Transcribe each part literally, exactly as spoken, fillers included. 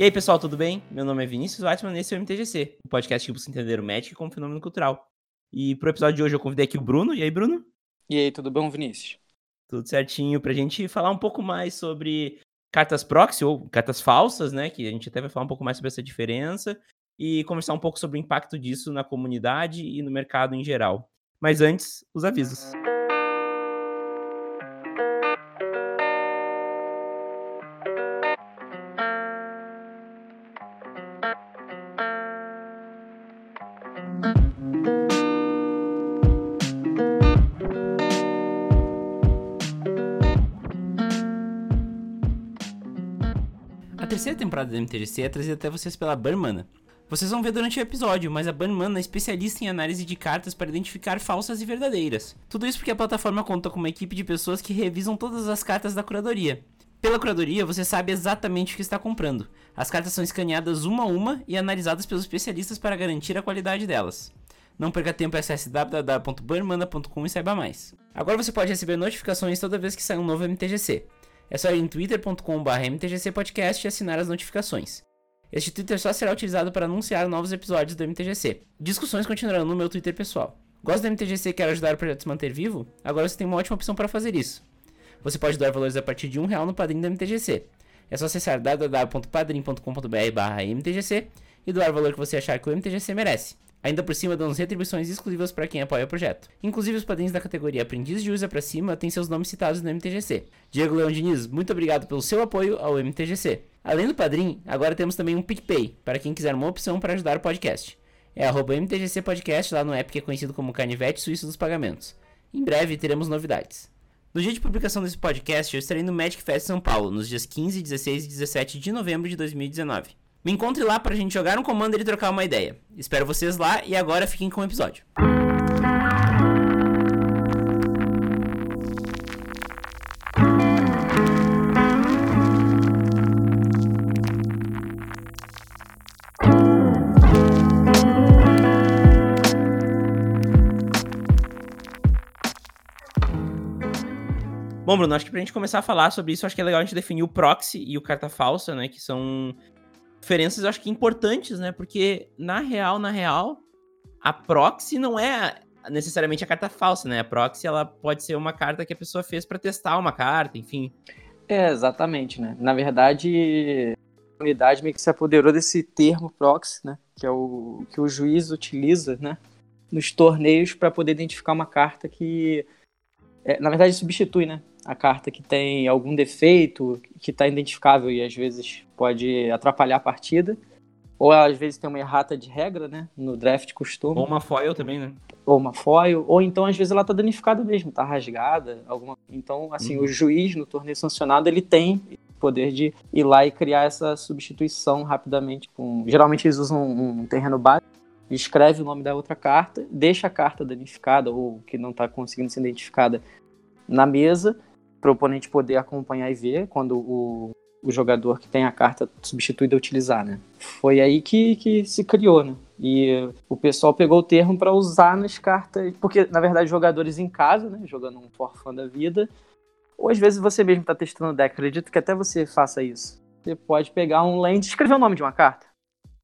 E aí, pessoal, tudo bem? Meu nome é Vinícius Wattmann e esse é o M T G C, o podcast que busca entender o Magic como fenômeno cultural. E pro episódio de hoje eu convidei aqui o Bruno. E aí, Bruno? E aí, tudo bom, Vinícius? Tudo certinho, pra gente falar um pouco mais sobre cartas proxy ou cartas falsas, né? Que a gente até vai falar um pouco mais sobre essa diferença e conversar um pouco sobre o impacto disso na comunidade e no mercado em geral. Mas antes, os avisos. A terceira temporada da M T G C é trazida até vocês pela Burnmana. Vocês vão ver durante o episódio, mas a Burnmana é especialista em análise de cartas para identificar falsas e verdadeiras. Tudo isso porque a plataforma conta com uma equipe de pessoas que revisam todas as cartas da curadoria. Pela curadoria, você sabe exatamente o que está comprando. As cartas são escaneadas uma a uma e analisadas pelos especialistas para garantir a qualidade delas. Não perca tempo e acesse w w w ponto burnmana ponto com e saiba mais. Agora você pode receber notificações toda vez que sai um novo M T G C. É só ir em twitter ponto com barra M T G C Podcast e assinar as notificações. Este Twitter só será utilizado para anunciar novos episódios do M T G C. Discussões continuarão no meu Twitter pessoal. Gosta do M T G C e quer ajudar o projeto a se manter vivo? Agora você tem uma ótima opção para fazer isso. Você pode doar valores a partir de um real no Padrim do M T G C. É só acessar w w w ponto padrim ponto com ponto b r barra M T G C e doar o valor que você achar que o M T G C merece. Ainda por cima, damos retribuições exclusivas para quem apoia o projeto. Inclusive, os padrinhos da categoria Aprendiz de Usa para cima têm seus nomes citados no M T G C. Diego Leão Diniz, muito obrigado pelo seu apoio ao M T G C. Além do Padrim, agora temos também um PicPay, para quem quiser uma opção para ajudar o podcast. É arroba M T G C Podcast lá no app que é conhecido como Canivete Suíço dos Pagamentos. Em breve, teremos novidades. No dia de publicação desse podcast, eu estarei no Magic Fest São Paulo, nos dias quinze, dezesseis e dezessete de novembro de dois mil e dezenove. Me encontre lá pra gente jogar um Commander e trocar uma ideia. Espero vocês lá e agora fiquem com o episódio. Bom, Bruno, acho que pra gente começar a falar sobre isso, acho que é legal a gente definir o proxy e o carta falsa, né, que são diferenças, eu acho que importantes, né? Porque, na real, na real, a proxy não é necessariamente a carta falsa, né? A proxy, ela pode ser uma carta que a pessoa fez para testar uma carta, enfim. É, exatamente, né? Na verdade, a comunidade meio que se apoderou desse termo proxy, né? Que é o que o juiz utiliza, né? Nos torneios para poder identificar uma carta que, é, na verdade, substitui, né? A carta que tem algum defeito, que está identificável e às vezes pode atrapalhar a partida. Ou às vezes tem uma errata de regra, né? No draft costuma. Ou uma foil também, né? Ou uma foil. Ou então às vezes ela está danificada mesmo, está rasgada. Alguma... Então, assim, uhum. O juiz no torneio sancionado, ele tem o poder de ir lá e criar essa substituição rapidamente. Com... Geralmente eles usam um terreno básico, escreve o nome da outra carta, deixa a carta danificada ou que não está conseguindo ser identificada na mesa, para o oponente poder acompanhar e ver quando o, o jogador que tem a carta substituída utilizar, né? Foi aí que, que se criou, né? E o pessoal pegou o termo para usar nas cartas... Porque, na verdade, jogadores em casa, né? Jogando um forfã da vida. Ou, às vezes, você mesmo está testando o deck. Acredito que até você faça isso. Você pode pegar um land e escrever o nome de uma carta.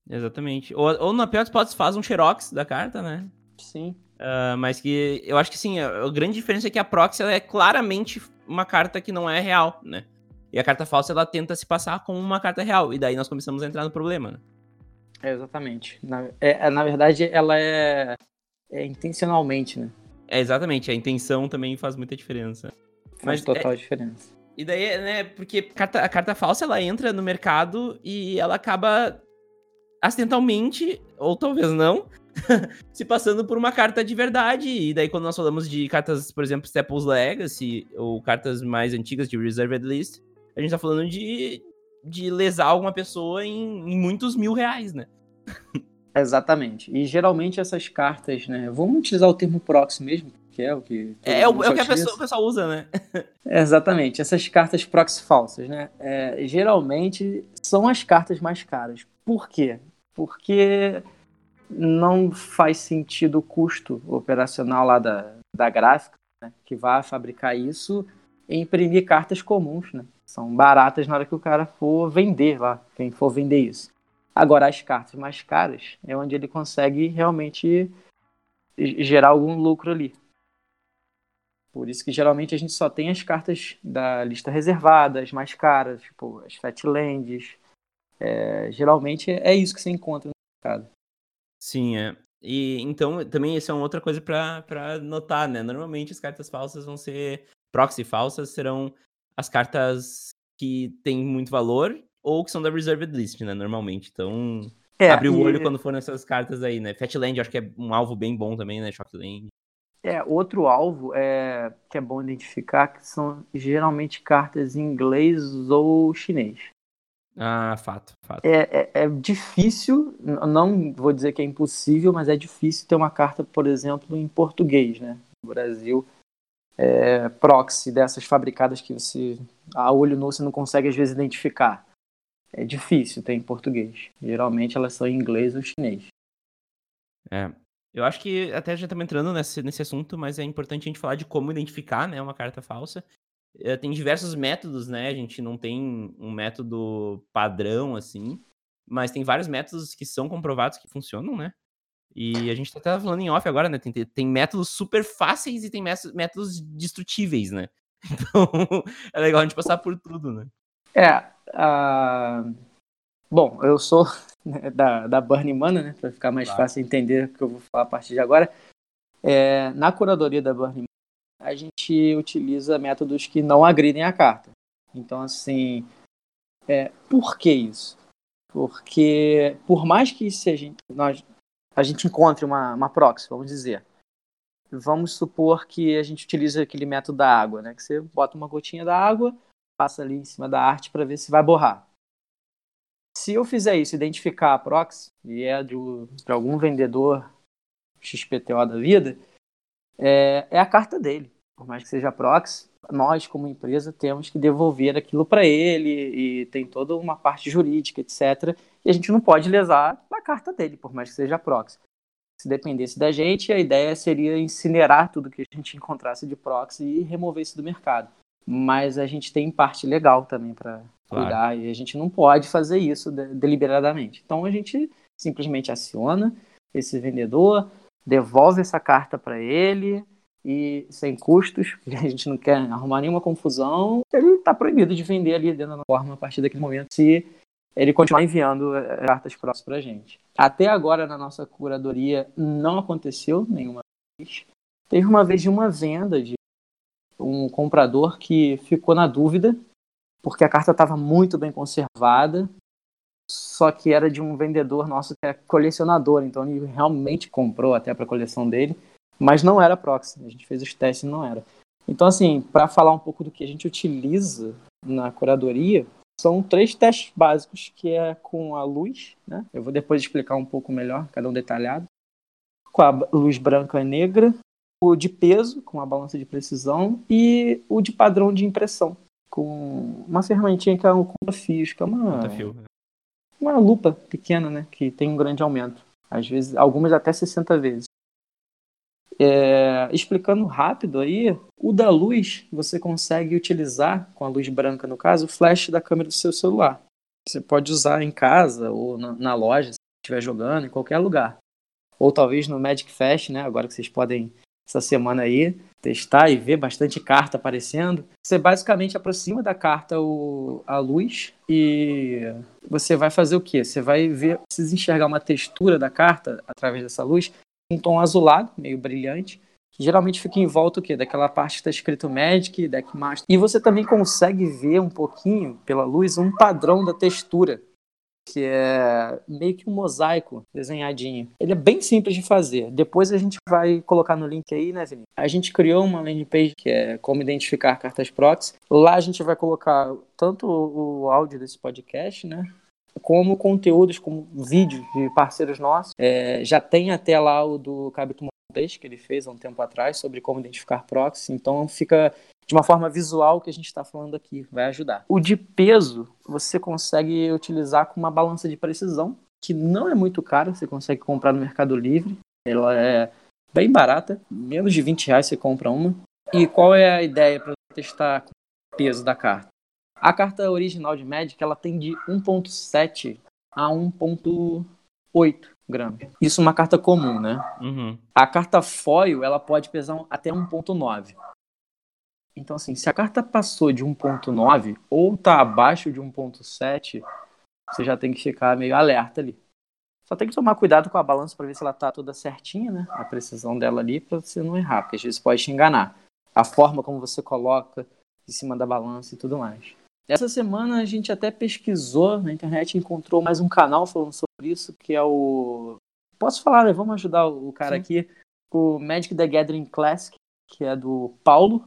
Exatamente. Ou, ou na pior dos hipóteses, faz um xerox da carta, né? Sim. Uh, mas que eu acho que sim, a grande diferença é que a proxy ela é claramente uma carta que não é real, né? E a carta falsa ela tenta se passar como uma carta real, e daí nós começamos a entrar no problema, né? É, exatamente. Na, é, na verdade, ela é, é intencionalmente, né? É, exatamente. A intenção também faz muita diferença. Faz mas, total é, diferença. E daí, né? Porque carta, a carta falsa ela entra no mercado e ela acaba acidentalmente, ou talvez não. se passando por uma carta de verdade. E daí quando nós falamos de cartas, por exemplo, Staples Legacy, ou cartas mais antigas de Reserved List, a gente tá falando de, de lesar alguma pessoa em, em muitos mil reais, né? Exatamente. E geralmente essas cartas, né? Vamos utilizar o termo proxy mesmo, que é o que... É o, é o que a pessoa, o pessoal usa, né? Exatamente. Essas cartas proxy falsas, né? É, geralmente são as cartas mais caras. Por quê? Porque... não faz sentido o custo operacional lá da, da gráfica, né, que vai fabricar isso e imprimir cartas comuns, né? são baratas na hora que o cara for vender lá, quem for vender isso. Agora, as cartas mais caras é onde ele consegue realmente gerar algum lucro ali. Por isso que geralmente a gente só tem as cartas da lista reservada, as mais caras, tipo as Fatlands. É, geralmente é isso que você encontra no mercado. Sim, é. E então também isso é uma outra coisa para notar, né? Normalmente as cartas falsas vão ser... Proxy falsas serão as cartas que têm muito valor ou que são da Reserved List, né? Normalmente. Então, é, abrir e... o olho quando for nessas cartas aí, né? Fatland, acho que é um alvo bem bom também, né? Shockland. É, outro alvo é, que é bom identificar que são geralmente cartas em inglês ou chinês. Ah, fato, fato. É, é, é difícil, não vou dizer que é impossível, mas é difícil ter uma carta, por exemplo, em português, né? No Brasil, é, proxy dessas fabricadas que você, a olho nu, você não consegue às vezes identificar. É difícil ter em português. Geralmente elas são em inglês ou chinês. É. Eu acho que até já estamos entrando nesse, nesse assunto, mas é importante a gente falar de como identificar, né, uma carta falsa. Tem diversos métodos, né? A gente não tem um método padrão, assim, mas tem vários métodos que são comprovados que funcionam, né? E a gente tá até falando em off agora, né? Tem, tem métodos super fáceis e tem métodos destrutíveis, né? Então, é legal a gente passar por tudo, né? É, uh... bom, eu sou da, da Burnmana, né? Pra ficar mais claro. Fácil entender o que eu vou falar a partir de agora. É, na curadoria da Burnmana, a gente utiliza métodos que não agridem a carta. Então, assim, é, por que isso? Porque, por mais que se a, gente, nós, a gente encontre uma, uma proxy, vamos dizer, vamos supor que a gente utiliza aquele método da água, né? Que você bota uma gotinha da água, passa ali em cima da arte para ver se vai borrar. Se eu fizer isso, identificar a proxy, e é de, de algum vendedor X P T O da vida, É, é a carta dele, por mais que seja proxy, nós como empresa temos que devolver aquilo para ele e tem toda uma parte jurídica, etcétera. E a gente não pode lesar a carta dele, por mais que seja proxy. Se dependesse da gente, a ideia seria incinerar tudo que a gente encontrasse de proxy e remover isso do mercado. Mas a gente tem parte legal também para cuidar, claro. E a gente não pode fazer isso deliberadamente. Então a gente simplesmente aciona esse vendedor, devolve essa carta para ele e sem custos, porque a gente não quer arrumar nenhuma confusão, ele está proibido de vender ali dentro da norma a partir daquele momento se ele continuar enviando cartas próximas para a gente. Até agora, na nossa curadoria, não aconteceu nenhuma vez. Teve uma vez de uma venda de um comprador que ficou na dúvida, porque a carta estava muito bem conservada, só que era de um vendedor nosso que é colecionador, então ele realmente comprou até para a coleção dele, mas não era proxy, a gente fez os testes e não era. Então, assim, para falar um pouco do que a gente utiliza na curadoria, são três testes básicos, que é com a luz, né? Eu vou depois explicar um pouco melhor, cada um detalhado, com a luz branca e negra, o de peso, com a balança de precisão, e o de padrão de impressão, com uma ferramentinha que é um conta-fios, que é uma... uma lupa pequena, né, que tem um grande aumento. Às vezes, algumas até sessenta vezes. É, explicando rápido aí, o da luz, você consegue utilizar, com a luz branca no caso, o flash da câmera do seu celular. Você pode usar em casa ou na, na loja, se estiver jogando, em qualquer lugar. Ou talvez no Magic Fest, né, agora que vocês podem, essa semana aí, testar e ver bastante carta aparecendo. Você basicamente aproxima da carta o, a luz e você vai fazer o quê? Você vai ver, precisa enxergar uma textura da carta através dessa luz, um tom azulado, meio brilhante, que geralmente fica em volta o quê? Daquela parte que está escrito Magic, Deck Master. E você também consegue ver um pouquinho, pela luz, um padrão da textura, que é meio que um mosaico desenhadinho. Ele é bem simples de fazer. Depois a gente vai colocar no link aí, né, Vinícius? A gente criou uma landing page que é como identificar cartas proxy. Lá a gente vai colocar tanto o áudio desse podcast, né, como conteúdos, como vídeos de parceiros nossos. É, já tem até lá o do Cabito Montez, que ele fez há um tempo atrás, sobre como identificar proxy. Então fica... de uma forma visual que a gente está falando aqui, vai ajudar. O de peso, você consegue utilizar com uma balança de precisão, que não é muito cara, você consegue comprar no Mercado Livre, ela é bem barata, menos de vinte reais você compra uma. E qual é a ideia para testar o peso da carta? A carta original de Magic, ela tem de um vírgula sete a um vírgula oito gramas. Isso é uma carta comum, né? Uhum. A carta foil, ela pode pesar até um vírgula nove. Então, assim, se a carta passou de um vírgula nove ou tá abaixo de um vírgula sete, você já tem que ficar meio alerta ali. Só tem que tomar cuidado com a balança para ver se ela tá toda certinha, né? A precisão dela ali, para você não errar, porque às vezes pode te enganar. A forma como você coloca em cima da balança e tudo mais. Essa semana a gente até pesquisou na internet e encontrou mais um canal falando sobre isso, que é o... Posso falar, né? Vamos ajudar o cara Sim. aqui. O Magic the Gathering Classic, que é do Paulo.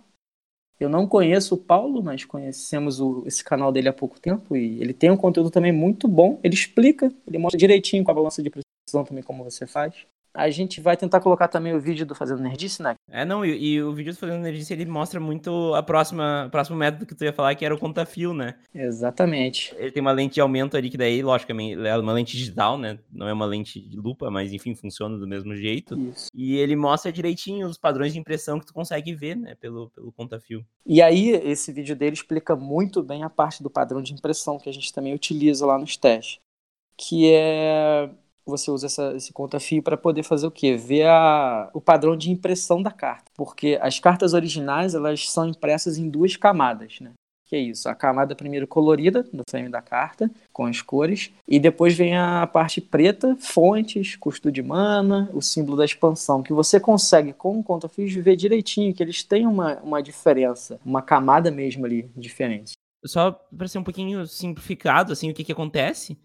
Eu não conheço o Paulo, mas conhecemos o, esse canal dele há pouco tempo e ele tem um conteúdo também muito bom. Ele explica, ele mostra direitinho com a balança de precisão também como você faz. A gente vai tentar colocar também o vídeo do Fazendo Nerdice, né? É, não, e, e o vídeo do Fazendo Nerdice, ele mostra muito a próxima, o próximo método que tu ia falar, que era o contafio, né? Exatamente. Ele tem uma lente de aumento ali, que daí, logicamente, é uma lente digital, né? Não é uma lente de lupa, mas, enfim, funciona do mesmo jeito. Isso. E ele mostra direitinho os padrões de impressão que tu consegue ver, né? Pelo, pelo contafio. E aí, esse vídeo dele explica muito bem a parte do padrão de impressão que a gente também utiliza lá nos testes. Que é... você usa essa, esse contafio para poder fazer o quê? Ver a, o padrão de impressão da carta. Porque as cartas originais, elas são impressas em duas camadas, né? Que é isso, a camada primeiro colorida, no frame da carta, com as cores, e depois vem a parte preta, fontes, custo de mana, o símbolo da expansão, que você consegue, com o contafio, ver direitinho, que eles têm uma, uma diferença, uma camada mesmo ali, diferente. Só para ser um pouquinho simplificado, assim, o que que acontece...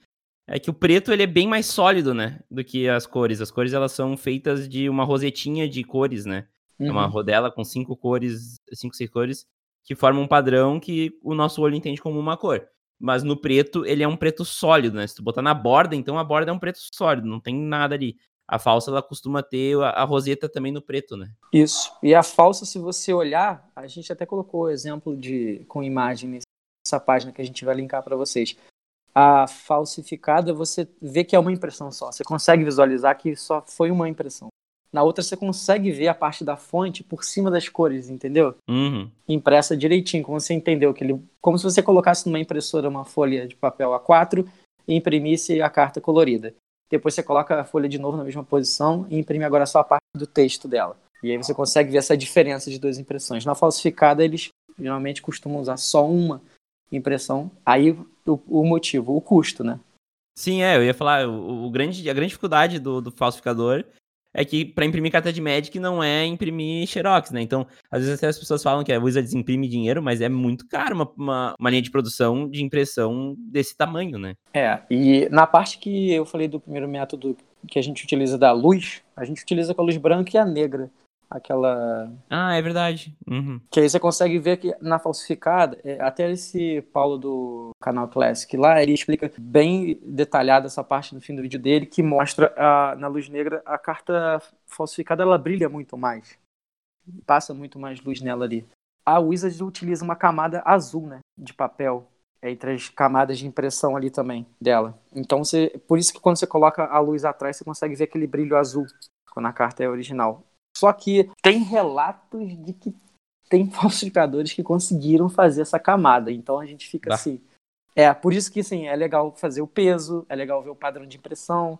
É que o preto, ele é bem mais sólido, né, do que as cores. As cores, elas são feitas de uma rosetinha de cores, né? Uhum. É uma rodela com cinco cores, cinco, seis cores, que formam um padrão que o nosso olho entende como uma cor. Mas no preto, ele é um preto sólido, né? Se tu botar na borda, então a borda é um preto sólido, não tem nada ali. A falsa, ela costuma ter a roseta também no preto, né? Isso. E a falsa, se você olhar, a gente até colocou exemplo de com imagem nessa página que a gente vai linkar para vocês. A falsificada, você vê que é uma impressão só. Você consegue visualizar que só foi uma impressão. Na outra, você consegue ver a parte da fonte por cima das cores, entendeu? Uhum. Impressa direitinho, como você entendeu. Que ele, como se você colocasse numa impressora uma folha de papel A quatro e imprimisse a carta colorida. Depois você coloca a folha de novo na mesma posição e imprime agora só a parte do texto dela. E aí você consegue ver essa diferença de duas impressões. Na falsificada, eles geralmente costumam usar só uma impressão. Aí... O, o motivo, o custo, né? Sim, é, eu ia falar, o, o grande, a grande dificuldade do, do falsificador é que para imprimir carta de Magic não é imprimir xerox, né? Então, às vezes até as pessoas falam que a Wizards imprime dinheiro, mas é muito caro uma, uma, uma linha de produção de impressão desse tamanho, né? É, e na parte que eu falei do primeiro método que a gente utiliza da luz, a gente utiliza com a luz branca e a negra. Aquela... Ah, é verdade. Uhum. Que aí você consegue ver que na falsificada, até esse Paulo do canal Classic lá, ele explica bem detalhada essa parte no fim do vídeo dele, que mostra a, na luz negra, a carta falsificada, ela brilha muito mais. Passa muito mais luz nela ali. A Wizards utiliza uma camada azul, né, de papel, entre as camadas de impressão ali também dela. Então, você, por isso que quando você coloca a luz atrás, você consegue ver aquele brilho azul, quando a carta é original. Só que tem relatos de que tem falsificadores que conseguiram fazer essa camada. Então a gente fica bah. assim... É, por isso que sim, é legal fazer o peso, é legal ver o padrão de impressão,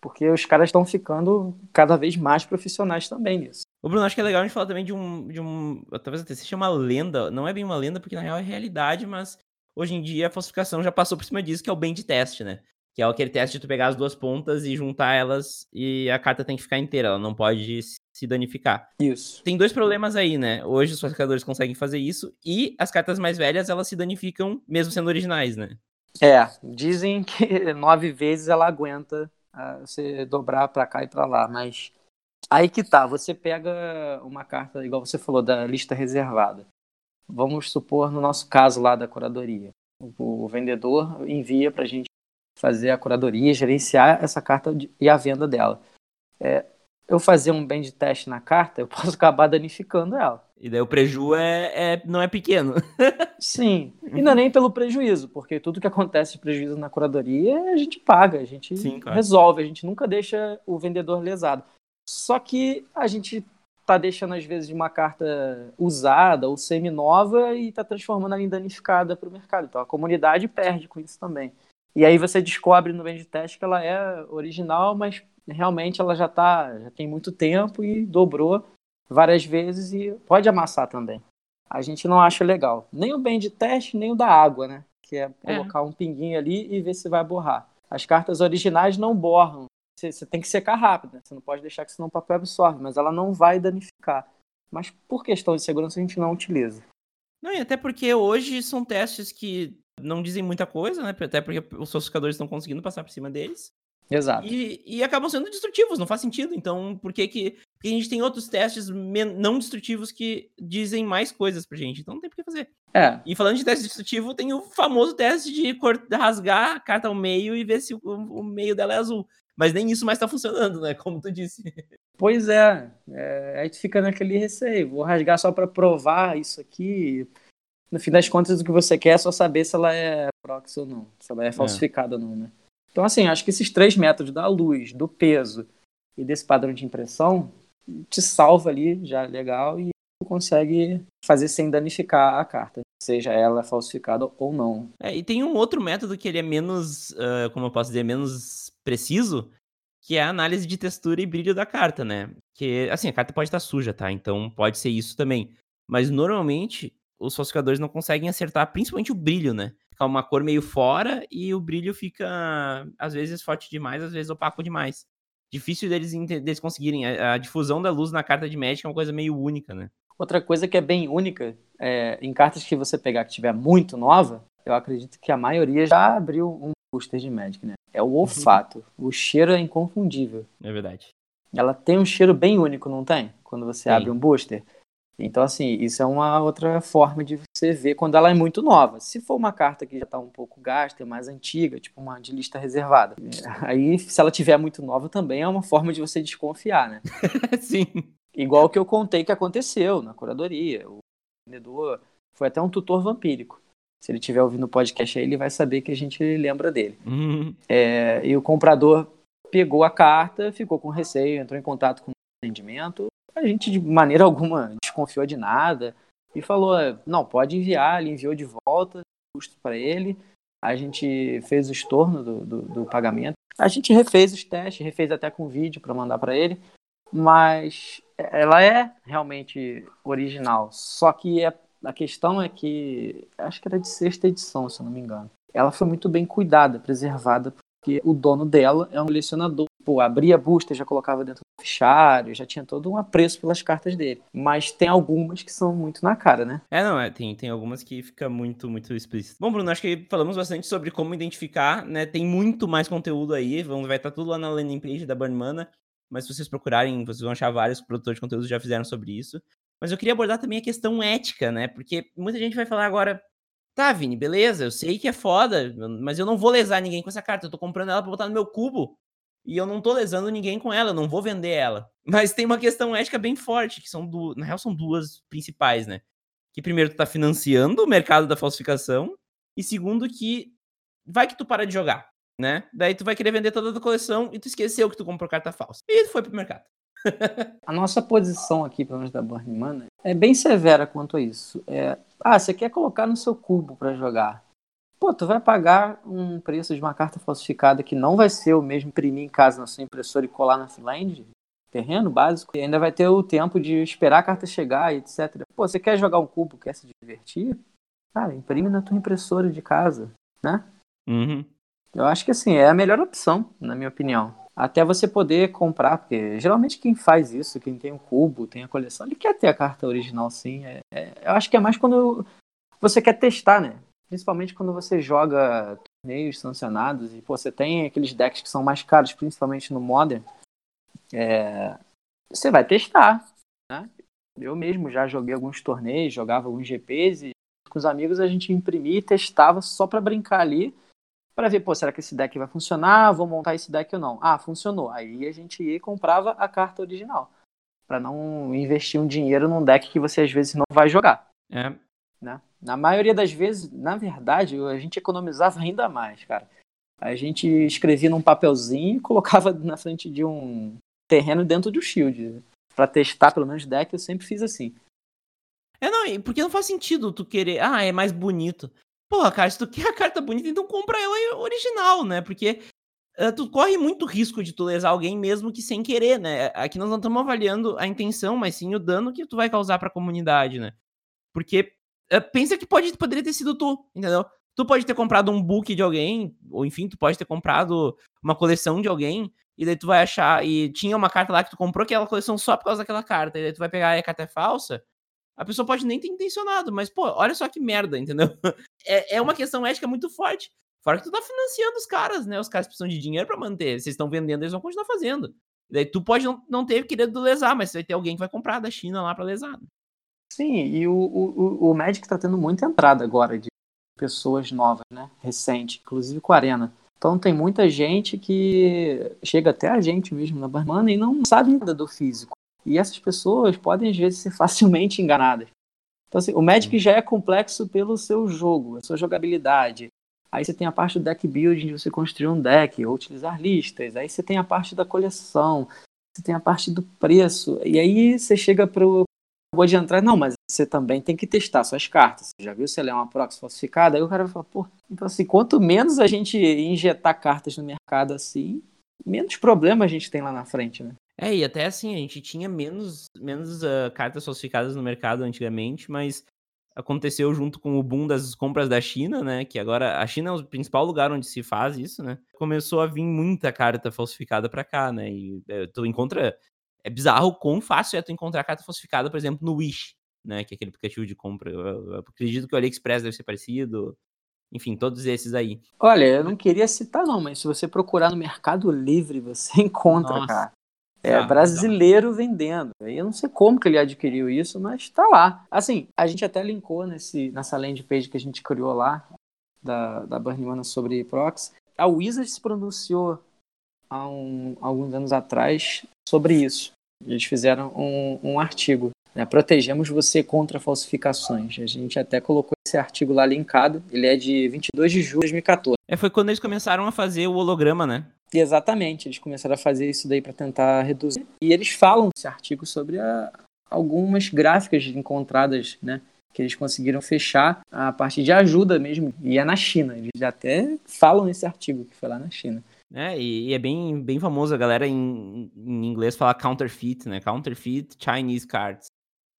porque os caras estão ficando cada vez mais profissionais também nisso. Ô Bruno, acho que é legal a gente falar também de um... De um talvez até seja uma lenda. Não é bem uma lenda, porque na real é realidade, mas hoje em dia a falsificação já passou por cima disso, que é o bend test, né? Que é aquele teste de tu pegar as duas pontas e juntar elas e a carta tem que ficar inteira, ela não pode se danificar. Isso. Tem dois problemas aí, né? Hoje os falsificadores conseguem fazer isso e as cartas mais velhas, elas se danificam mesmo sendo originais, né? É, dizem que nove vezes ela aguenta uh, você dobrar pra cá e pra lá, mas aí que tá, você pega uma carta, igual você falou, da lista reservada. Vamos supor, no nosso caso lá da curadoria, o, o vendedor envia pra gente fazer a curadoria, gerenciar essa carta e a venda dela. É, eu fazer um bend test na carta, eu posso acabar danificando ela. E daí o prejuízo é, é, não é pequeno. Sim, e não é nem pelo prejuízo, porque tudo que acontece de prejuízo na curadoria, a gente paga, a gente Sim, claro. resolve, a gente nunca deixa o vendedor lesado. Só que a gente tá deixando, às vezes, uma carta usada ou semi-nova e tá transformando ela em danificada pro mercado. Então a comunidade perde com isso também. E aí você descobre no bench test que ela é original, mas realmente ela já, tá, já tem muito tempo e dobrou várias vezes e pode amassar também. A gente não acha legal. Nem o bench test, nem o da água, né? Que é colocar é. um pinguinho ali e ver se vai borrar. As cartas originais não borram. Você, você tem que secar rápido, né? Você não pode deixar que senão o papel absorve, mas ela não vai danificar. Mas por questão de segurança a gente não utiliza. Não, e até porque hoje são testes que não dizem muita coisa, né? Até porque os falsificadores estão conseguindo passar por cima deles. Exato. E, e acabam sendo destrutivos, não faz sentido. Então, por que que... Porque a gente tem outros testes não destrutivos que dizem mais coisas pra gente. Então, não tem por que fazer. É. E falando de teste destrutivo, tem o famoso teste de cortar, rasgar a carta ao meio e ver se o, o meio dela é azul. Mas nem isso mais tá funcionando, né? Como tu disse. Pois é. é aí tu fica naquele receio. Vou rasgar só pra provar isso aqui. No fim das contas, o que você quer é só saber se ela é proxy ou não. Se ela é falsificada é. ou não, né? Então, assim, acho que esses três métodos da luz, do peso e desse padrão de impressão te salva ali, já legal, e tu consegue fazer sem danificar a carta, seja ela falsificada ou não. É, e tem um outro método que ele é menos, uh, como eu posso dizer, menos preciso, que é a análise de textura e brilho da carta, né? Que, assim, a carta pode estar suja, tá? Então pode ser isso também. Mas, normalmente, os falsificadores não conseguem acertar, principalmente o brilho, né? Fica uma cor meio fora e o brilho fica, às vezes, forte demais, às vezes opaco demais. Difícil deles, deles conseguirem. A, a difusão da luz na carta de Magic é uma coisa meio única, né? Outra coisa que é bem única, é, em cartas que você pegar que tiver muito nova, eu acredito que a maioria já abriu um booster de Magic, né? É o olfato. O cheiro é inconfundível. É verdade. Ela tem um cheiro bem único, não tem? Quando você tem. abre um booster. Então, assim, isso é uma outra forma de você ver quando ela é muito nova. Se for uma carta que já está um pouco gasta, mais antiga, tipo uma de lista reservada, aí, se ela tiver muito nova também, é uma forma de você desconfiar, né? Sim. Igual que eu contei que aconteceu na curadoria. O vendedor foi até um tutor vampírico. Se ele estiver ouvindo o podcast aí, ele vai saber que a gente lembra dele. Uhum. É, e o comprador pegou a carta, ficou com receio, entrou em contato com o atendimento. A gente, de maneira alguma, desconfiou de nada e falou, não, pode enviar. Ele enviou de volta, custo para ele. A gente fez o estorno do, do, do pagamento. A gente refez os testes, refez até com vídeo para mandar para ele, mas ela é realmente original. Só que a, a questão é que, acho que era de sexta edição, se eu não me engano. Ela foi muito bem cuidada, preservada, porque o dono dela é um colecionador. Pô, abria a booster, já colocava dentro do fichário, já tinha todo um apreço pelas cartas dele. Mas tem algumas que são muito na cara, né? É, não, é, tem, tem algumas que fica muito, muito explícito. Bom, Bruno, acho que falamos bastante sobre como identificar, né? Tem muito mais conteúdo aí, vamos, vai estar tudo lá na landing page da Burnmana, mas se vocês procurarem, vocês vão achar vários produtores de conteúdo que já fizeram sobre isso. Mas eu queria abordar também a questão ética, né? Porque muita gente vai falar agora, tá, Vini, beleza, eu sei que é foda, mas eu não vou lesar ninguém com essa carta, eu tô comprando ela pra botar no meu cubo. E eu não tô lesando ninguém com ela, eu não vou vender ela. Mas tem uma questão ética bem forte, que são duas, na real são duas principais, né? Que primeiro tu tá financiando o mercado da falsificação, e segundo que vai que tu para de jogar, né? Daí tu vai querer vender toda a tua coleção e tu esqueceu que tu comprou carta falsa. E tu foi pro mercado. A nossa posição aqui, pelo menos da Burnmana, é bem severa quanto a isso. É, ah, você quer colocar no seu cubo pra jogar. Pô, tu vai pagar um preço de uma carta falsificada que não vai ser o mesmo imprimir em casa na sua impressora e colar na Fatlands, terreno básico, e ainda vai ter o tempo de esperar a carta chegar, etcétera. Pô, você quer jogar um cubo, quer se divertir? Cara, imprime na tua impressora de casa, né? Uhum. Eu acho que, assim, é a melhor opção, na minha opinião. Até você poder comprar, porque geralmente quem faz isso, quem tem um cubo, tem a coleção, ele quer ter a carta original, sim. É, é, eu acho que é mais quando você quer testar, né? Principalmente quando você joga torneios sancionados e pô, você tem aqueles decks que são mais caros, principalmente no Modern, é... você vai testar, né? Eu mesmo já joguei alguns torneios, jogava alguns G Ps e com os amigos a gente imprimia e testava só pra brincar ali, pra ver, pô, será que esse deck vai funcionar? Vou montar esse deck ou não? Ah, funcionou. Aí a gente ia e comprava a carta original, pra não investir um dinheiro num deck que você às vezes não vai jogar. É. Né? Na maioria das vezes, na verdade, a gente economizava ainda mais, cara. A gente escrevia num papelzinho e colocava na frente de um terreno dentro do shield. pra testar pelo menos deck, eu sempre fiz assim. É, não, porque não faz sentido tu querer, ah, é mais bonito. Porra, cara, se tu quer a carta bonita, então compra ela original, né? Porque uh, tu corre muito risco de tu lesar alguém mesmo que sem querer, né? Aqui nós não estamos avaliando a intenção, mas sim o dano que tu vai causar pra comunidade, né? Porque uh, pensa que pode, poderia ter sido tu, entendeu? Tu pode ter comprado um book de alguém, ou enfim, tu pode ter comprado uma coleção de alguém, e daí tu vai achar, e tinha uma carta lá que tu comprou aquela coleção só por causa daquela carta, e daí tu vai pegar e a carta é falsa, a pessoa pode nem ter intencionado, mas, pô, olha só que merda, entendeu? É, é uma questão ética muito forte. Fora que tu tá financiando os caras, né? Os caras precisam de dinheiro pra manter. Vocês estão vendendo, eles vão continuar fazendo. E daí tu pode não, não ter querido lesar, mas vai ter alguém que vai comprar da China lá pra lesar. Sim, e o, o, o Magic tá tendo muita entrada agora de pessoas novas, né? Recente, inclusive com a Arena. Então tem muita gente que chega até a gente mesmo na Burnmana e não sabe nada do físico. E essas pessoas podem, às vezes, ser facilmente enganadas. Então, assim, o Magic já é complexo pelo seu jogo, a sua jogabilidade. Aí você tem a parte do deck building, de você construir um deck, ou utilizar listas. Aí você tem a parte da coleção, você tem a parte do preço. E aí você chega para o... Acabou de entrar, não, mas você também tem que testar suas cartas. Você já viu se ela é uma proxy falsificada? Aí o cara vai falar, pô, então assim, quanto menos a gente injetar cartas no mercado assim, menos problema a gente tem lá na frente, né? É, e até assim, a gente tinha menos, menos uh, cartas falsificadas no mercado antigamente, mas aconteceu junto com o boom das compras da China, né? Que agora a China é o principal lugar onde se faz isso, né? Começou a vir muita carta falsificada pra cá, né? E uh, tu encontra... É bizarro o quão fácil é tu encontrar carta falsificada, por exemplo, no Wish, né? Que é aquele aplicativo de compra. Eu acredito que o AliExpress deve ser parecido. Enfim, todos esses aí. Olha, eu não queria citar não, mas se você procurar no Mercado Livre, você encontra, Nossa. cara. É, ah, brasileiro tá. vendendo. Eu não sei como que ele adquiriu isso, mas tá lá. Assim, a gente até linkou nesse, nessa landing page que a gente criou lá, da, da Burnmana sobre Proxy. A Wizards se pronunciou há um, alguns anos atrás sobre isso. Eles fizeram um, um artigo, né? Protegemos você contra falsificações. A gente até colocou esse artigo lá linkado. Ele é de vinte e dois de julho de dois mil e catorze. É, foi quando eles começaram a fazer o holograma, né? Exatamente, eles começaram a fazer isso daí para tentar reduzir. E eles falam nesse artigo sobre a, algumas gráficas encontradas, né? Que eles conseguiram fechar a parte de ajuda mesmo. E é na China. Eles até falam nesse artigo que foi lá na China. É, e, e é bem, bem famoso a galera em, em inglês falar counterfeit, né? Counterfeit Chinese cards.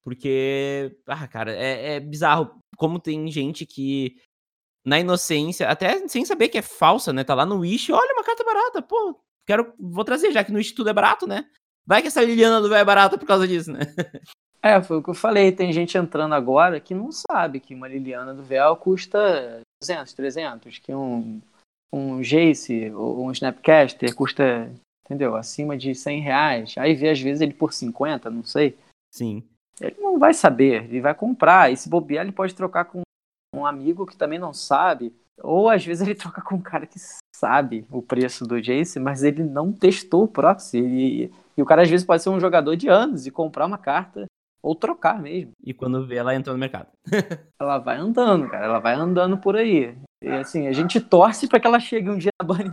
Porque, ah, cara, é, é bizarro como tem gente que... na inocência, até sem saber que é falsa, né? Tá lá no Wish, olha, uma carta barata, pô, quero, vou trazer, já que no Wish tudo é barato, né? Vai que essa Liliana do Véio é barata por causa disso, né? É, foi o que eu falei, tem gente entrando agora que não sabe que uma Liliana do Véio custa duzentos, trezentos, que um, um Jace ou um Snapcaster custa, entendeu, acima de cem reais, aí vê às vezes ele por cinquenta, não sei. Sim. Ele não vai saber, ele vai comprar, e se bobear ele pode trocar com um amigo que também não sabe, ou às vezes ele troca com um cara que sabe o preço do Jace, mas ele não testou o proxy, e, e o cara às vezes pode ser um jogador de anos e comprar uma carta, ou trocar mesmo. E quando vê, ela entra no mercado. Ela vai andando, cara, ela vai andando por aí, e assim, a gente torce pra que ela chegue um dia na banheira,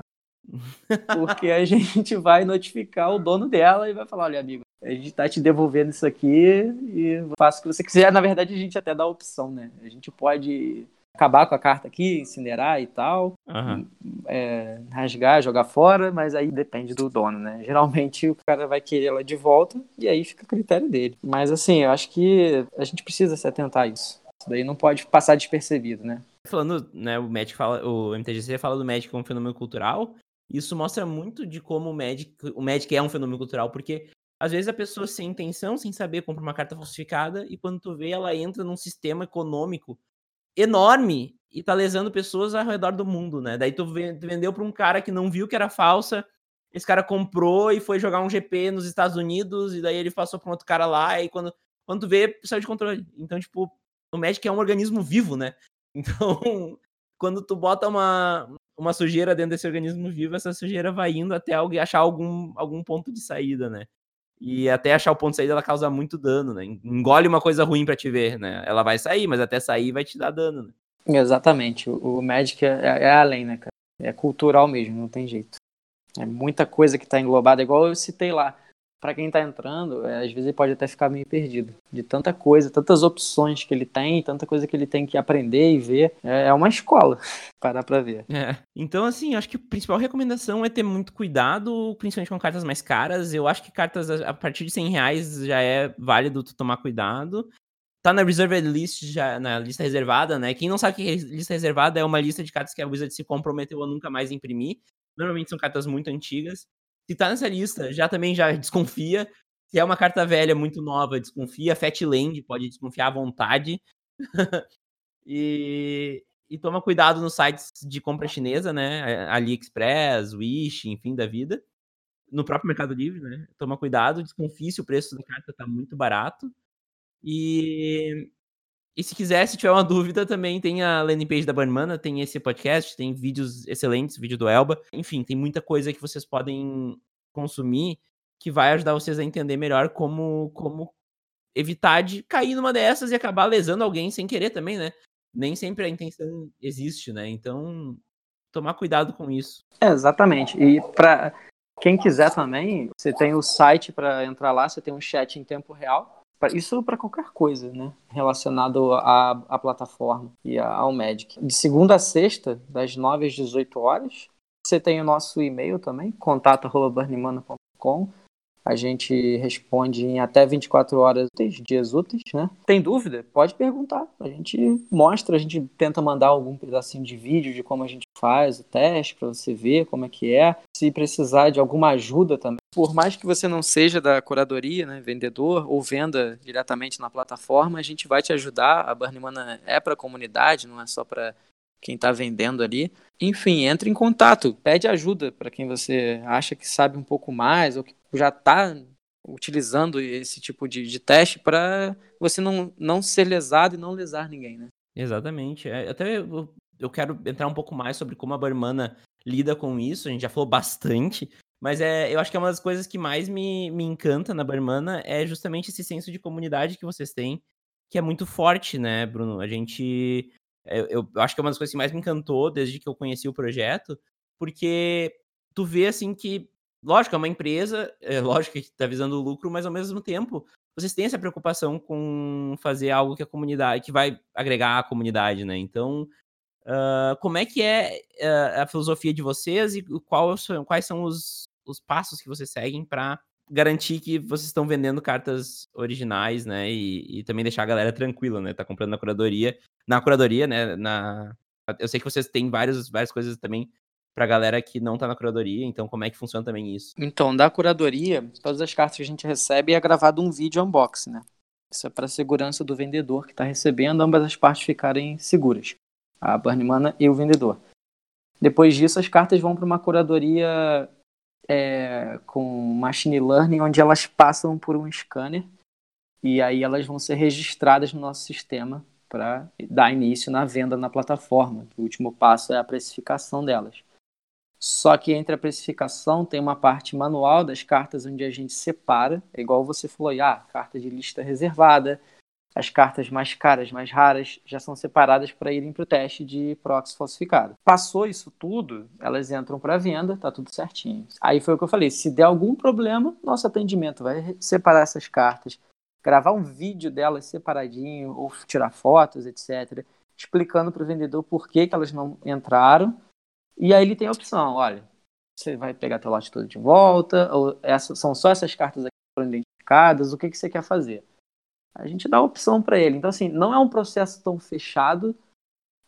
porque a gente vai notificar o dono dela e vai falar, olha amigo, a gente tá te devolvendo isso aqui e faça o que você quiser. Na verdade, a gente até dá a opção, né? A gente pode acabar com a carta aqui, incinerar e tal, uhum. é, rasgar, jogar fora, mas aí depende do dono, né? Geralmente o cara vai querer ela de volta e aí fica a critério dele. Mas assim, eu acho que a gente precisa se atentar a isso. Isso daí não pode passar despercebido, né? Falando, né, o Magic fala, o M T G C fala do Magic como um fenômeno cultural, isso mostra muito de como o Magic, o Magic é um fenômeno cultural, porque às vezes a pessoa sem intenção, sem saber, compra uma carta falsificada e quando tu vê, ela entra num sistema econômico enorme e tá lesando pessoas ao redor do mundo, né? Daí tu vendeu pra um cara que não viu que era falsa, esse cara comprou e foi jogar um G P nos Estados Unidos e daí ele passou pra um outro cara lá e quando, quando tu vê, saiu de controle. Então, tipo, o Magic é um organismo vivo, né? Então, quando tu bota uma, uma sujeira dentro desse organismo vivo, essa sujeira vai indo até alguém achar algum, algum ponto de saída, né? E até achar o ponto de saída, ela causa muito dano, né? Engole uma coisa ruim pra te ver, né? Ela vai sair, mas até sair vai te dar dano, né? Exatamente. O Magic é, é além, né, cara? É cultural mesmo, não tem jeito. É muita coisa que tá englobada, igual eu citei lá. para quem tá entrando, é, às vezes ele pode até ficar meio perdido. De tanta coisa, tantas opções que ele tem, tanta coisa que ele tem que aprender e ver. É, é uma escola, parar pra ver. É. Então, assim, acho que a principal recomendação é ter muito cuidado, principalmente com cartas mais caras. Eu acho que cartas a partir de cem reais já é válido tu tomar cuidado. Tá na Reserved List, já, na lista reservada, né? Quem não sabe que lista reservada é uma lista de cartas que a Wizard se comprometeu a nunca mais imprimir. Normalmente são cartas muito antigas. Se tá nessa lista, já também já desconfia. Se é uma carta velha, muito nova, desconfia. Fatland, pode desconfiar à vontade. e, e toma cuidado nos sites de compra chinesa, né? AliExpress, Wish, enfim, da vida. No próprio Mercado Livre, né? Toma cuidado, desconfie se o preço da carta tá muito barato. E, e se quiser, se tiver uma dúvida, também tem a landing page da Burnmana, tem esse podcast, tem vídeos excelentes, vídeo do Elba. Enfim, tem muita coisa que vocês podem consumir que vai ajudar vocês a entender melhor como, como evitar de cair numa dessas e acabar lesando alguém sem querer também, né? Nem sempre a intenção existe, né? Então, tomar cuidado com isso. É, exatamente. E para quem quiser também, você tem o site para entrar lá, você tem um chat em tempo real. Isso para qualquer coisa, né? Relacionado à, à plataforma e à, ao Magic. De segunda a sexta, das nove às dezoito horas. Você tem o nosso e-mail também, contato arroba burnmana ponto com. A gente responde em até vinte e quatro horas, dias úteis, né? Tem dúvida? Pode perguntar. A gente mostra, a gente tenta mandar algum pedacinho de vídeo de como a gente faz o teste, para você ver como é que é. Se precisar de alguma ajuda também. Por mais que você não seja da curadoria, né, vendedor, ou venda diretamente na plataforma, a gente vai te ajudar. A Burnmana é para a comunidade, não é só para quem está vendendo ali. Enfim, entra em contato, pede ajuda para quem você acha que sabe um pouco mais, ou que já está utilizando esse tipo de, de teste, para você não, não ser lesado e não lesar ninguém, né? Exatamente. Até eu, eu quero entrar um pouco mais sobre como a Burnmana lida com isso. A gente já falou bastante. Mas é, eu acho que é uma das coisas que mais me, me encanta na Burnmana é justamente esse senso de comunidade que vocês têm, que é muito forte, né, Bruno? A gente... Eu, eu acho que é uma das coisas que mais me encantou desde que eu conheci o projeto, porque tu vê, assim, que... Lógico, é uma empresa, é lógico que tá visando lucro, mas ao mesmo tempo, vocês têm essa preocupação com fazer algo que a comunidade... que vai agregar a comunidade, né? Então... Uh, como é que é uh, a filosofia de vocês e qual, quais são os, os passos que vocês seguem para garantir que vocês estão vendendo cartas originais, né? E, e também deixar a galera tranquila, né? Tá comprando na curadoria. Na curadoria, né? Na... Eu sei que vocês têm vários, várias coisas também pra galera que não tá na curadoria, então como é que funciona também isso? Então, da curadoria, todas as cartas que a gente recebe é gravado um vídeo unboxing, né? Isso é pra segurança do vendedor que tá recebendo, ambas as partes ficarem seguras. A Burnmana e o vendedor. Depois disso, as cartas vão para uma curadoria é, com machine learning, onde elas passam por um scanner e aí elas vão ser registradas no nosso sistema para dar início na venda na plataforma. O último passo é a precificação delas. Só que entre a precificação tem uma parte manual das cartas onde a gente separa, é igual você falou, ah, carta de lista reservada. As cartas mais caras, mais raras, já são separadas para irem para o teste de proxy falsificado. Passou isso tudo, elas entram para venda, tá tudo certinho. Aí foi o que eu falei, se der algum problema, nosso atendimento vai separar essas cartas, gravar um vídeo delas separadinho, ou tirar fotos, etcétera, explicando para o vendedor por que, que elas não entraram. E aí ele tem a opção, olha, você vai pegar teu lote todo de volta, ou essa, são só essas cartas aqui que foram identificadas, o que, que você quer fazer? A gente dá opção para ele. Então, assim, não é um processo tão fechado,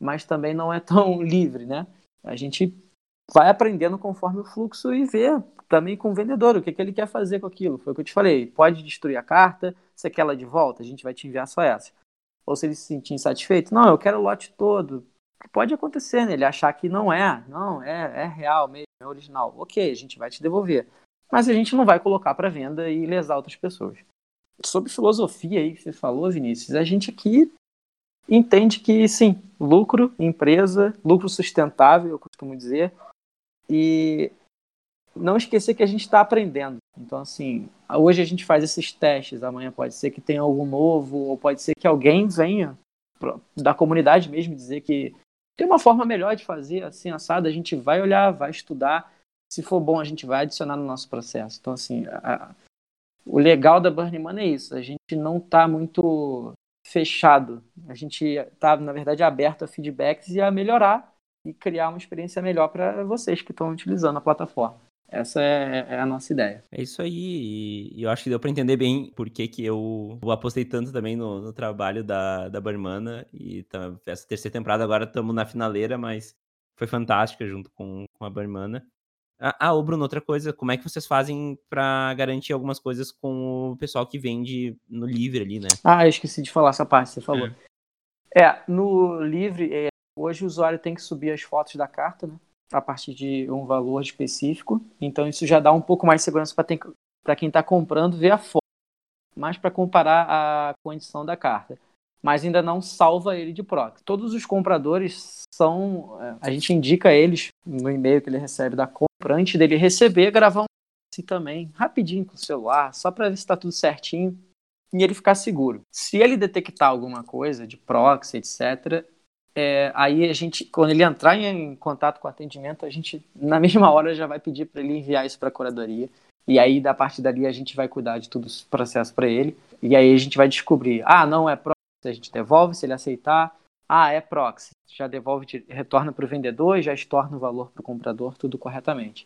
mas também não é tão livre, né? A gente vai aprendendo conforme o fluxo e vê também com o vendedor o que, que ele quer fazer com aquilo. Foi o que eu te falei. Pode destruir a carta, você quer ela de volta? A gente vai te enviar só essa. Ou se ele se sentir insatisfeito, não, eu quero o lote todo. Pode acontecer, né? Ele achar que não é. Não, é, é real mesmo, é original. Ok, a gente vai te devolver. Mas a gente não vai colocar para venda e lesar outras pessoas. Sobre filosofia aí que você falou, Vinícius, a gente aqui entende que, sim, lucro, empresa, lucro sustentável, eu costumo dizer, e não esquecer que a gente está aprendendo. Então, assim, hoje a gente faz esses testes, amanhã pode ser que tenha algo novo, ou pode ser que alguém venha da comunidade mesmo dizer que tem uma forma melhor de fazer, assim, assado, a gente vai olhar, vai estudar, se for bom a gente vai adicionar no nosso processo. Então, assim... A... o legal da Burnmana é isso, a gente não está muito fechado, a gente está, na verdade, aberto a feedbacks e a melhorar e criar uma experiência melhor para vocês que estão utilizando a plataforma. Essa é, é a nossa ideia. É isso aí, e, e eu acho que deu para entender bem por que que eu apostei tanto também no, no trabalho da, da Burnmana, e tá, essa terceira temporada agora estamos na finaleira, mas foi fantástica junto com, com a Burnmana. Ah, ô Bruno, outra coisa, como é que vocês fazem para garantir algumas coisas com o pessoal que vende no Livre ali, né? Ah, eu esqueci de falar essa parte, você falou. É, é no Livre, é, hoje o usuário tem que subir as fotos da carta, né? A partir de um valor específico. Então isso já dá um pouco mais de segurança para quem está comprando ver a foto, mas para comparar a condição da carta. Mas ainda não salva ele de proxy. Todos os compradores são... A gente indica eles no e-mail que ele recebe da compra, antes dele receber, gravar um proxy também, rapidinho com o celular, só para ver se está tudo certinho e ele ficar seguro. Se ele detectar alguma coisa de proxy, etcétera, é, aí a gente, quando ele entrar em contato com o atendimento, a gente, na mesma hora, já vai pedir para ele enviar isso para a curadoria. E aí, da partir dali, a gente vai cuidar de todo esse processo para ele. E aí a gente vai descobrir, ah, não é proxy, a gente devolve, se ele aceitar, ah, é proxy, já devolve, retorna para o vendedor e já estorna o valor para o comprador, tudo corretamente.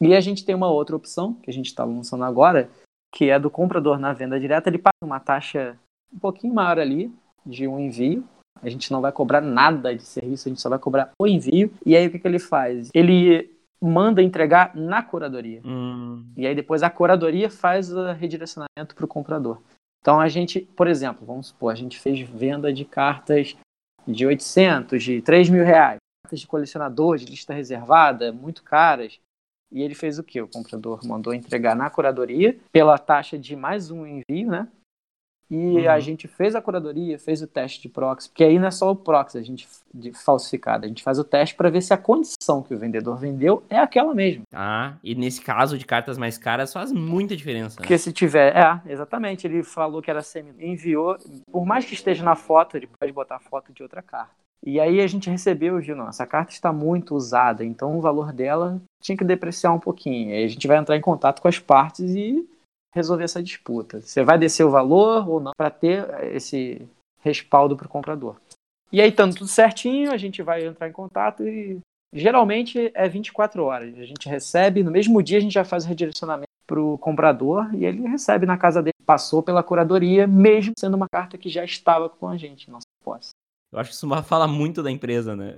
E a gente tem uma outra opção, que a gente está lançando agora, que é do comprador na venda direta, ele paga uma taxa um pouquinho maior ali de um envio, a gente não vai cobrar nada de serviço, a gente só vai cobrar o envio, e aí o que, que ele faz? Ele manda entregar na curadoria, hum. e aí depois a curadoria faz o redirecionamento para o comprador. Então a gente, por exemplo, vamos supor, a gente fez venda de cartas de oitocentos, de três mil reais, cartas de colecionador, de lista reservada, muito caras, e ele fez o quê? O comprador mandou entregar na curadoria pela taxa de mais um envio, né? E uhum. a gente fez a curadoria, fez o teste de proxy, porque aí não é só o proxy a gente de falsificado, a gente faz o teste para ver se a condição que o vendedor vendeu é aquela mesma. Ah, e nesse caso de cartas mais caras faz muita diferença. Porque né? se tiver, é, exatamente, ele falou que era semi, enviou, por mais que esteja na foto, ele pode botar foto de outra carta. E aí a gente recebeu, viu, não, essa carta está muito usada, então o valor dela tinha que depreciar um pouquinho. Aí a gente vai entrar em contato com as partes e resolver essa disputa. Você vai descer o valor ou não para ter esse respaldo para o comprador. E aí, estando tudo certinho, a gente vai entrar em contato e geralmente é vinte e quatro horas. A gente recebe, no mesmo dia a gente já faz o redirecionamento para o comprador e ele recebe na casa dele. Passou pela curadoria, mesmo sendo uma carta que já estava com a gente, nossa posse. Eu acho que isso fala muito da empresa, né?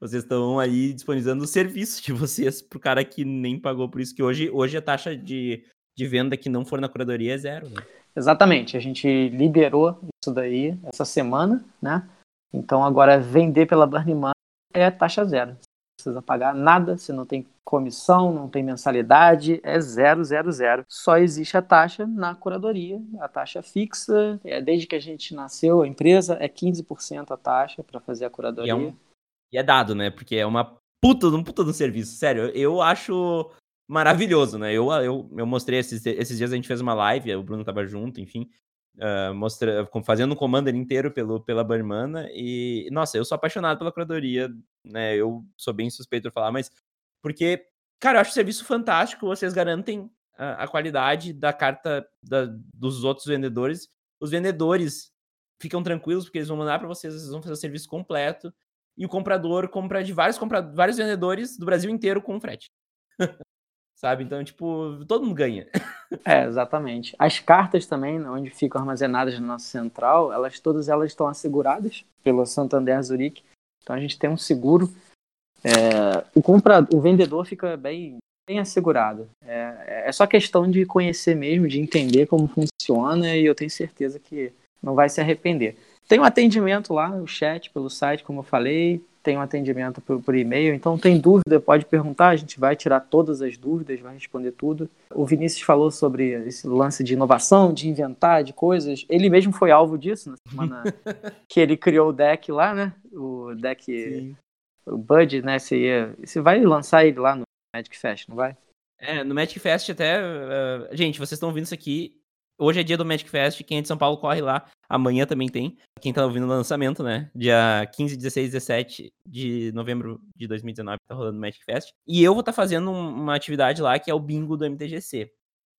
Vocês estão aí disponibilizando o serviço de vocês para o cara que nem pagou por isso, que hoje, hoje a taxa de de venda que não for na curadoria é zero. Né? Exatamente, a gente liberou isso daí essa semana, né? Então agora vender pela Burnmana é taxa zero. Não precisa pagar nada, você não tem comissão, não tem mensalidade, é zero, zero, zero. Só existe a taxa na curadoria, a taxa fixa, é, desde que a gente nasceu, a empresa é quinze por cento a taxa para fazer a curadoria. E é, um... e é dado, né? Porque é uma puta, um puta do serviço, sério, eu acho... maravilhoso, né? Eu, eu, eu mostrei esses, esses dias, a gente fez uma live, o Bruno tava junto, enfim, uh, mostra, fazendo um Commander inteiro pelo, pela Burnmana e, nossa, eu sou apaixonado pela curadoria, né? Eu sou bem suspeito de falar, mas porque, cara, eu acho o serviço fantástico, vocês garantem a, a qualidade da carta da, dos outros vendedores. Os vendedores ficam tranquilos porque eles vão mandar para vocês, vocês vão fazer o serviço completo e o comprador compra de vários, compra, vários vendedores do Brasil inteiro com frete. Sabe? Então, tipo, todo mundo ganha. É, exatamente. As cartas também, onde ficam armazenadas na nossa central, elas, todas elas estão asseguradas pelo Santander Zurique. Então, a gente tem um seguro. É, o, comprador, o vendedor fica bem, bem assegurado. É, é só questão de conhecer mesmo, de entender como funciona e eu tenho certeza que não vai se arrepender. Tem um atendimento lá, o chat, pelo site, como eu falei. Tem um atendimento por, por e-mail, então tem dúvida, pode perguntar, a gente vai tirar todas as dúvidas, vai responder tudo. O Vinícius falou sobre esse lance de inovação, de inventar, de coisas. Ele mesmo foi alvo disso na semana que ele criou o deck lá, né? O deck, Sim. o Bud, né? Você, você vai lançar ele lá no Magic Fest, não vai? É, no Magic Fest até... Uh, gente, vocês estão ouvindo isso aqui. Hoje é dia do Magic Fest, quem é de São Paulo corre lá, amanhã também tem. Quem tá ouvindo o lançamento, né? Dia quinze, dezesseis, dezessete de novembro de dois mil e dezenove tá rolando o Magic Fest. E eu vou estar tá fazendo uma atividade lá que é o bingo do M T G C.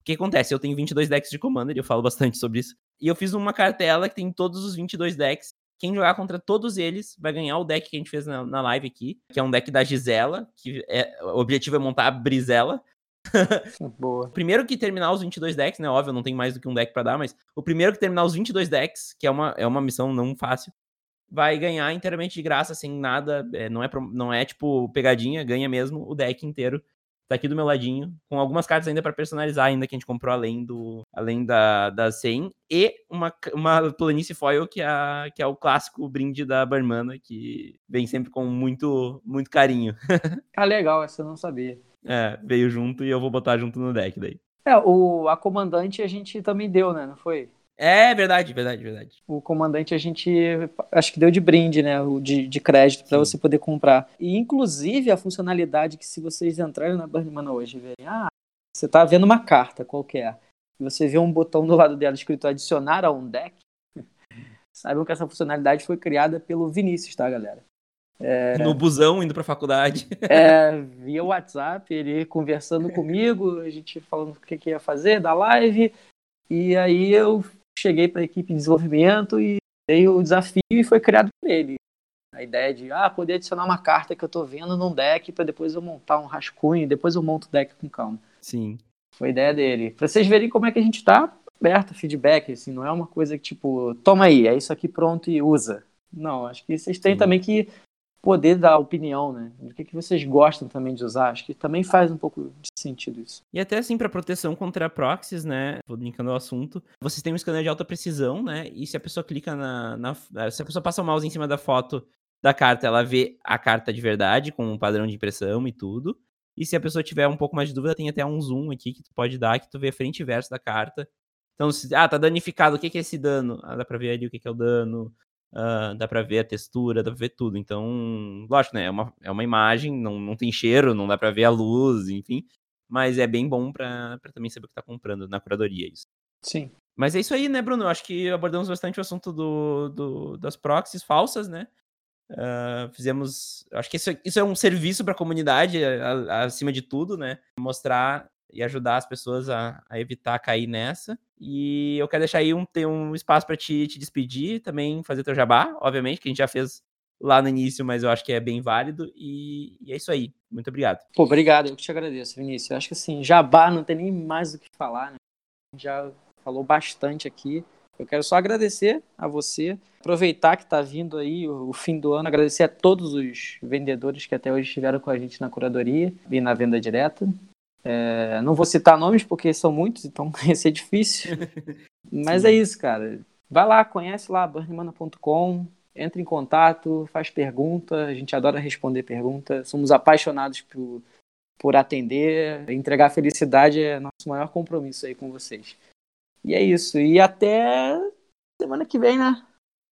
que acontece? Eu tenho vinte e dois decks de Commander, e eu falo bastante sobre isso. E eu fiz uma cartela que tem todos os vinte e dois decks. Quem jogar contra todos eles vai ganhar o deck que a gente fez na, na live aqui, que é um deck da Gisela, que é, o objetivo é montar a Brisela. Boa. O primeiro que terminar os vinte e dois decks, né? Óbvio, eu não tenho mais do que um deck pra dar, mas o primeiro que terminar os vinte e dois decks, que é uma, é uma missão não fácil, vai ganhar inteiramente de graça, sem nada, é, não, é, não é tipo pegadinha, ganha mesmo o deck inteiro. Tá aqui do meu ladinho, com algumas cartas ainda pra personalizar, ainda que a gente comprou além, do, além da, da cem, e uma, uma planície foil, que é, que é o clássico brinde da Burnmana, que vem sempre com muito, muito carinho. Ah, legal, essa eu não sabia. É, veio junto e eu vou botar junto no deck daí. É, o, a comandante a gente também deu, né, não foi? É, verdade, verdade, verdade. O comandante a gente, acho que deu de brinde, né, de, de crédito pra, sim, você poder comprar. E, inclusive, a funcionalidade que se vocês entrarem na Burnmana hoje e verem, ah, você tá vendo uma carta qualquer, e você vê um botão do lado dela escrito adicionar a um deck, saibam que essa funcionalidade foi criada pelo Vinícius, tá, galera? É... No busão, indo pra faculdade. É, via WhatsApp, ele conversando comigo, a gente falando o que, que ia fazer, da live, e aí eu cheguei para a equipe de desenvolvimento e dei o desafio e foi criado por ele. A ideia de, ah, poder adicionar uma carta que eu tô vendo num deck para depois eu montar um rascunho, depois eu monto o deck com calma. Sim. Foi a ideia dele. Para vocês verem como é que a gente tá aberto a feedback, assim, não é uma coisa que tipo, toma aí, é isso aqui pronto e usa. Não, acho que vocês têm, sim, também que poder dar opinião, né? Do que, que vocês gostam também de usar. Acho que também faz um pouco de sentido isso. E até, assim, para proteção contra proxies, né? Vou brincando o assunto. Vocês têm um scanner de alta precisão, né? E se a pessoa clica na, na... Se a pessoa passa o mouse em cima da foto da carta, ela vê a carta de verdade, com um padrão de impressão e tudo. E se a pessoa tiver um pouco mais de dúvida, tem até um zoom aqui que tu pode dar, que tu vê frente e verso da carta. Então, se... ah, tá danificado. O que, que é esse dano? Ah, dá pra ver ali o que, que é o dano. Uh, dá pra ver a textura, dá pra ver tudo. Então, lógico, né, é uma, é uma imagem, não, não tem cheiro, não dá pra ver a luz, enfim, mas é bem bom pra, pra também saber o que tá comprando na curadoria, isso. Sim. Mas é isso aí, né, Bruno? Eu acho que abordamos bastante o assunto do, do, das proxies falsas, né? Uh, fizemos, acho que isso, isso é um serviço pra comunidade, a, a, acima de tudo, né? Mostrar e ajudar as pessoas a, a evitar cair nessa. E eu quero deixar aí um, ter um espaço para te, te despedir, também fazer teu jabá, obviamente, que a gente já fez lá no início, mas eu acho que é bem válido. E, e é isso aí. Muito obrigado. Pô, obrigado. Eu que te agradeço, Vinícius. Eu acho que, assim, jabá não tem nem mais do que falar, né? Já falou bastante aqui. Eu quero só agradecer a você, aproveitar que está vindo aí o, o fim do ano, agradecer a todos os vendedores que até hoje estiveram com a gente na curadoria e na venda direta. É, não vou citar nomes porque são muitos, então vai ser difícil. Mas sim, é isso, cara. Vai lá, conhece lá, burnmana ponto com, entra em contato, faz pergunta. A gente adora responder pergunta. Somos apaixonados por, por atender. Entregar felicidade é nosso maior compromisso aí com vocês. E é isso. E até semana que vem, né?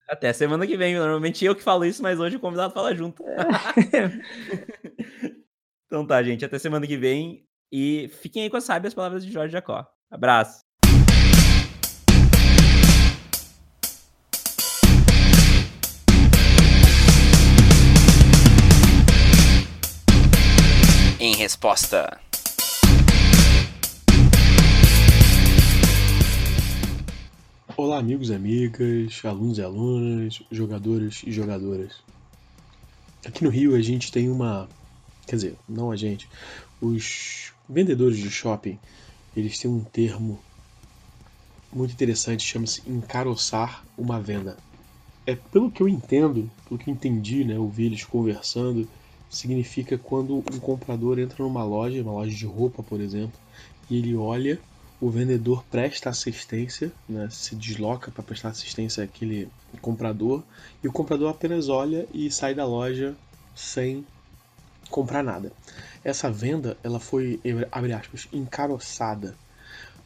Até semana que vem. Normalmente eu que falo isso, mas hoje o convidado fala junto. É. Então tá, gente. Até semana que vem. E fiquem aí com as sábias palavras de Jorge Jacó. Abraço. Em resposta. Olá, amigos e amigas, alunos e alunas, jogadores e jogadoras. Aqui no Rio a gente tem uma... Quer dizer, não a gente. Os... vendedores de shopping, eles têm um termo muito interessante, chama-se encaroçar uma venda. É, pelo que eu entendo, pelo que eu entendi, né, ouvi eles conversando, significa quando um comprador entra numa loja, uma loja de roupa, por exemplo, e ele olha, o vendedor presta assistência, né, se desloca para prestar assistência àquele comprador, e o comprador apenas olha e sai da loja sem comprar nada. Essa venda, ela foi, abre aspas, encaroçada.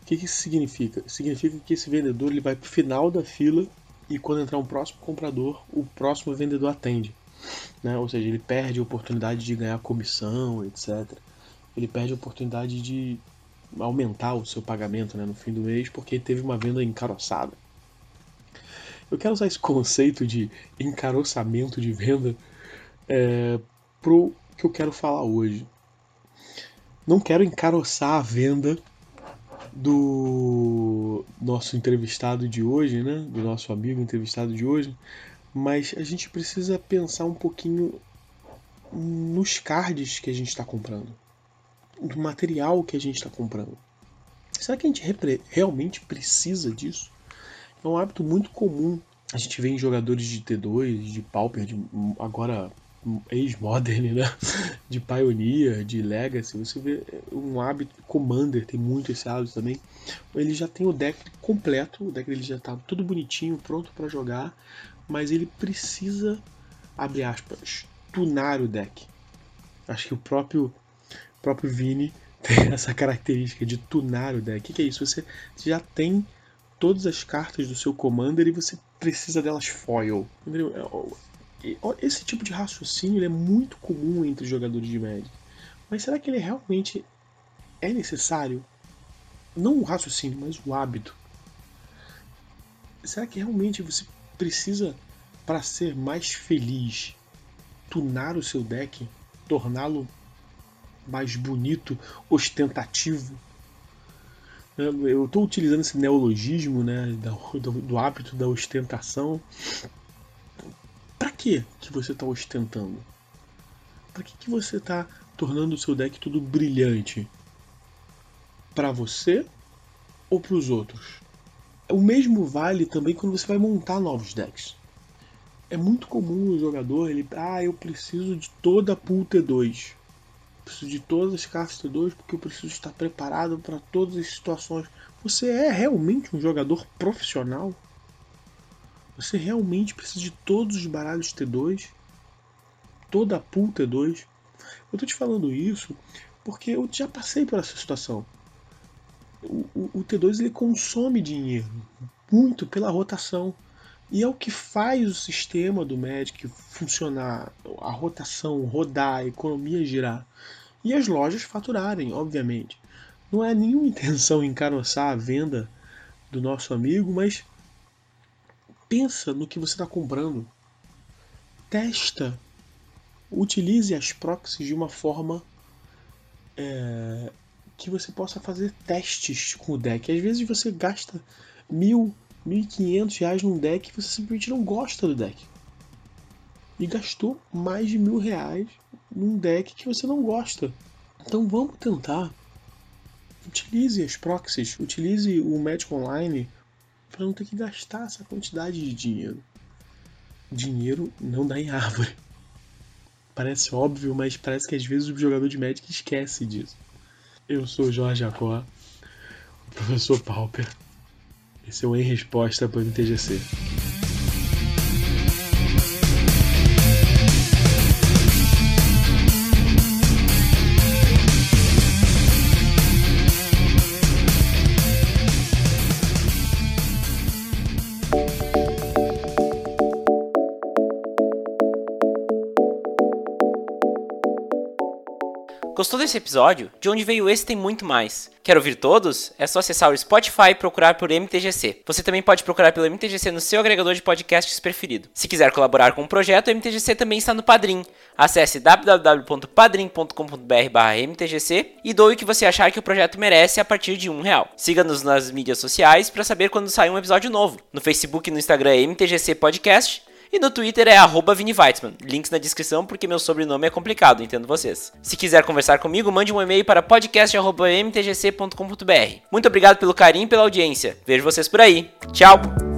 O que, que isso significa? Significa que esse vendedor ele vai para o final da fila e quando entrar um próximo comprador, o próximo vendedor atende, né? Ou seja, ele perde a oportunidade de ganhar comissão, etcétera. Ele perde a oportunidade de aumentar o seu pagamento, né, no fim do mês porque teve uma venda encaroçada. Eu quero usar esse conceito de encaroçamento de venda é, para o que eu quero falar hoje. Não quero encaroçar a venda do nosso entrevistado de hoje, né? Do nosso amigo entrevistado de hoje, mas a gente precisa pensar um pouquinho nos cards que a gente está comprando, do material que a gente está comprando. Será que a gente repre- realmente precisa disso? É um hábito muito comum. A gente vê em jogadores de T dois, de Pauper, de agora ex-Modern, né? De Pioneer, de Legacy. Você vê um hábito, Commander tem muito esse hábito também. Ele já tem o deck completo, o deck ele já está tudo bonitinho, pronto para jogar, mas ele precisa, abre aspas, tunar o deck. Acho que o próprio, próprio Vini tem essa característica de tunar o deck. O que é isso? Você já tem todas as cartas do seu Commander e você precisa delas foil. Entendeu? Esse tipo de raciocínio ele é muito comum entre os jogadores de Magic. Mas será que ele realmente é necessário? Não o raciocínio, mas o hábito. Será que realmente você precisa, para ser mais feliz, tunar o seu deck, torná-lo mais bonito, ostentativo? Eu estou utilizando esse neologismo, né, do, do, do hábito da ostentação. Para que que você está ostentando? Para que que você está tornando o seu deck tudo brilhante? Para você ou para os outros? O mesmo vale também quando você vai montar novos decks. É muito comum o jogador, ele, ah, eu preciso de toda a pool T dois. Preciso de todas as cartas T dois porque eu preciso estar preparado para todas as situações. Você é realmente um jogador profissional? Você realmente precisa de todos os baralhos T dois? Toda a pool T dois? Eu tô te falando isso porque eu já passei por essa situação. O, o, o T dois ele consome dinheiro muito pela rotação. E é o que faz o sistema do Magic funcionar, a rotação rodar, a economia girar. E as lojas faturarem, obviamente. Não é nenhuma intenção encaroçar a venda do nosso amigo, mas pensa no que você está comprando. Testa. Utilize as proxies de uma forma é, que você possa fazer testes com o deck. Às vezes você gasta mil... mil e quinhentos reais num deck que você simplesmente não gosta do deck. E gastou mais de mil reais num deck que você não gosta. Então vamos tentar. Utilize as proxies, utilize o Magic Online para não ter que gastar essa quantidade de dinheiro. Dinheiro não dá em árvore. Parece óbvio, mas parece que às vezes o jogador de Magic esquece disso. Eu sou o Jorge Jacó, o professor Pauper. Esse é o Em Resposta para o M T G C. Gostou desse episódio? De onde veio esse tem muito mais. Quer ouvir todos? É só acessar o Spotify e procurar por M T G C. Você também pode procurar pelo M T G C no seu agregador de podcasts preferido. Se quiser colaborar com o projeto, o M T G C também está no Padrim. Acesse w w w ponto padrim ponto com ponto b r barra M T G C e doe o que você achar que o projeto merece a partir de um real. Siga-nos nas mídias sociais para saber quando sai um episódio novo. No Facebook e no Instagram é M T G C Podcast. E no Twitter é arroba Vini Wattmann. Links na descrição porque meu sobrenome é complicado, entendo vocês. Se quiser conversar comigo, mande um e-mail para podcast arroba m t g c ponto com ponto b r. Muito obrigado pelo carinho e pela audiência. Vejo vocês por aí. Tchau!